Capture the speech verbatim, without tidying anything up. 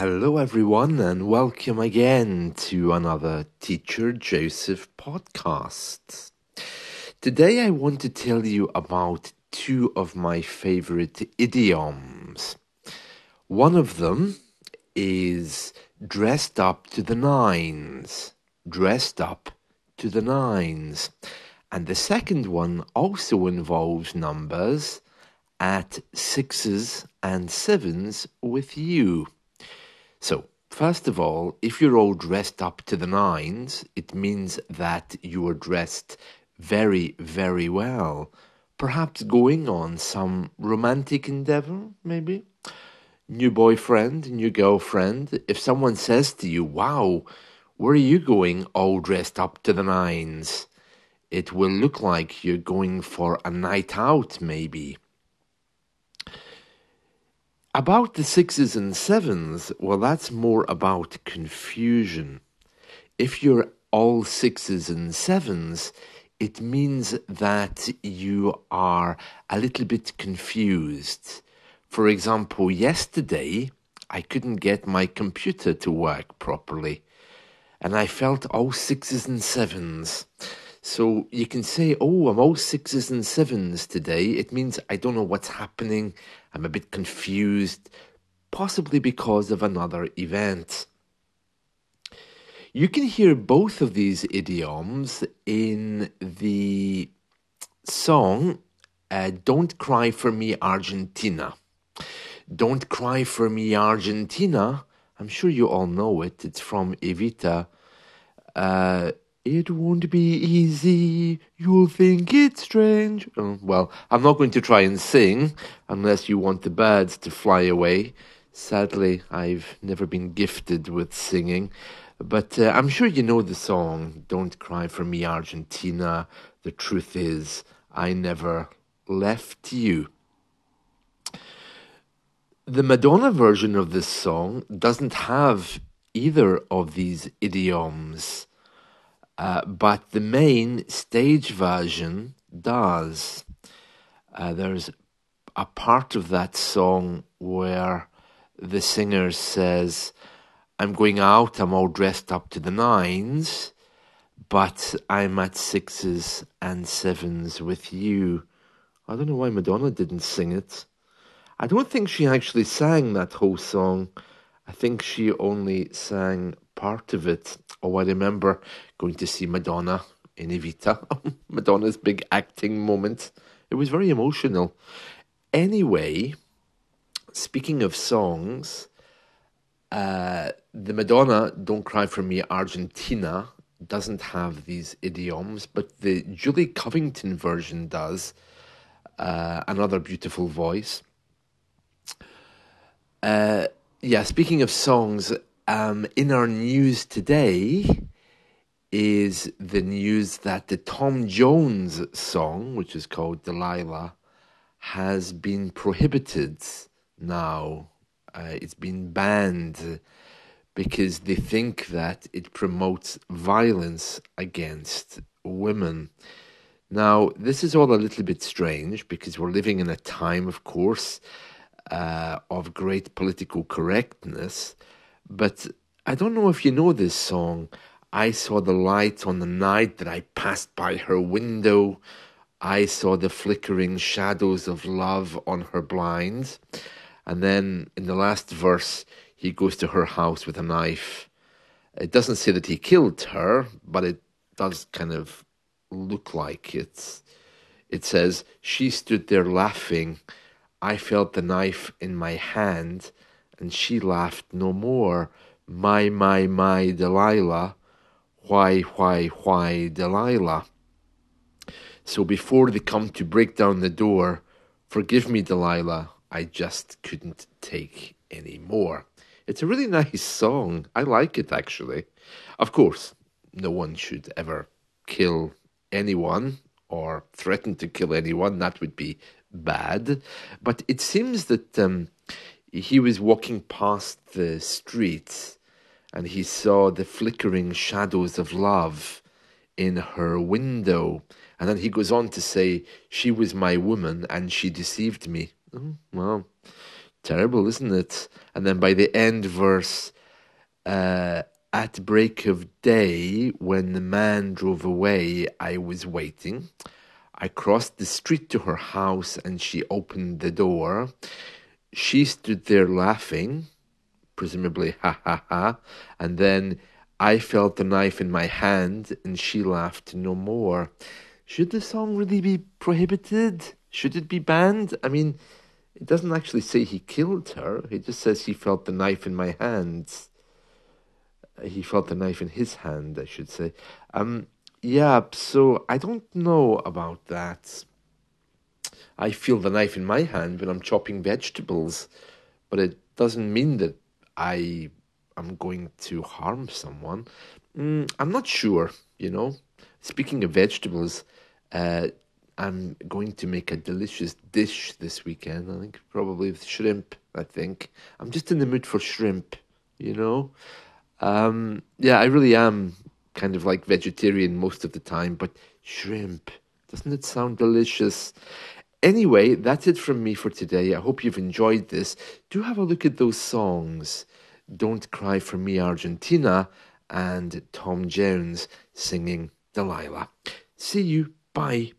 Hello everyone and welcome again to another Teacher Joseph podcast. Today I want to tell you about two of my favorite idioms. One of them is dressed up to the nines, dressed up to the nines. And the second one also involves numbers at sixes and sevens with you. So, first of all, if you're all dressed up to the nines, it means that you are dressed very, very well. Perhaps going on some romantic endeavor, maybe? New boyfriend, new girlfriend. If someone says to you, wow, where are you going all dressed up to the nines? It will look like you're going for a night out, maybe. About the sixes and sevens, well, that's more about confusion. If you're all sixes and sevens, it means that you are a little bit confused. For example, yesterday, I couldn't get my computer to work properly, and I felt all sixes and sevens. So you can say, oh, I'm all sixes and sevens today. It means I don't know what's happening. I'm a bit confused, possibly because of another event. You can hear both of these idioms in the song, uh, Don't Cry For Me, Argentina. Don't Cry For Me, Argentina. I'm sure you all know it. It's from Evita. Uh... It won't be easy, you'll think it's strange. Oh, well, I'm not going to try and sing, unless you want the birds to fly away. Sadly, I've never been gifted with singing. But uh, I'm sure you know the song, Don't Cry For Me, Argentina. The truth is, I never left you. The Madonna version of this song doesn't have either of these idioms. Uh, but the main stage version does. Uh, there's a part of that song where the singer says, I'm going out, I'm all dressed up to the nines, but I'm at sixes and sevens with you. I don't know why Madonna didn't sing it. I don't think she actually sang that whole song. I think she only sang part of it. Oh, I remember going to see Madonna in Evita. Madonna's big acting moment. It was very emotional. Anyway, speaking of songs, uh, the Madonna, Don't Cry For Me, Argentina, doesn't have these idioms, but the Julie Covington version does. Uh, another beautiful voice. Uh, yeah, speaking of songs, Um, in our news today is the news that the Tom Jones song, which is called Delilah, has been prohibited now. Uh, it's been banned because they think that it promotes violence against women. Now, this is all a little bit strange because we're living in a time, of course, uh, of great political correctness. But I don't know if you know this song. I saw the light on the night that I passed by her window. I saw the flickering shadows of love on her blinds. And then in the last verse, he goes to her house with a knife. It doesn't say that he killed her, but it does kind of look like it. It says, she stood there laughing. I felt the knife in my hand. And she laughed no more. My, my, my, Delilah. Why, why, why, Delilah? So before they come to break down the door, forgive me, Delilah, I just couldn't take any more. It's a really nice song. I like it, actually. Of course, no one should ever kill anyone or threaten to kill anyone. That would be bad. But it seems that Um, he was walking past the street and he saw the flickering shadows of love in her window. And then he goes on to say, she was my woman and she deceived me. Oh, wow. terrible, isn't it? And then by the end verse, uh, at break of day, when the man drove away, I was waiting. I crossed the street to her house and she opened the door. She stood there laughing, presumably ha ha ha, and then I felt the knife in my hand and she laughed no more. Should the song really be prohibited? Should it be banned? I mean, it doesn't actually say he killed her. It just says he felt the knife in my hand. He felt the knife in his hand, I should say. Um, yeah, so I don't know about that. I feel the knife in my hand when I'm chopping vegetables, but it doesn't mean that I am going to harm someone. Mm, I'm not sure, you know. Speaking of vegetables, uh, I'm going to make a delicious dish this weekend. I think probably with shrimp, I think. I'm just in the mood for shrimp, you know. Um, yeah, I really am kind of like vegetarian most of the time, but shrimp, doesn't it sound delicious? Anyway, that's it from me for today. I hope you've enjoyed this. Do have a look at those songs. Don't Cry For Me, Argentina, and Tom Jones singing Delilah. See you. Bye.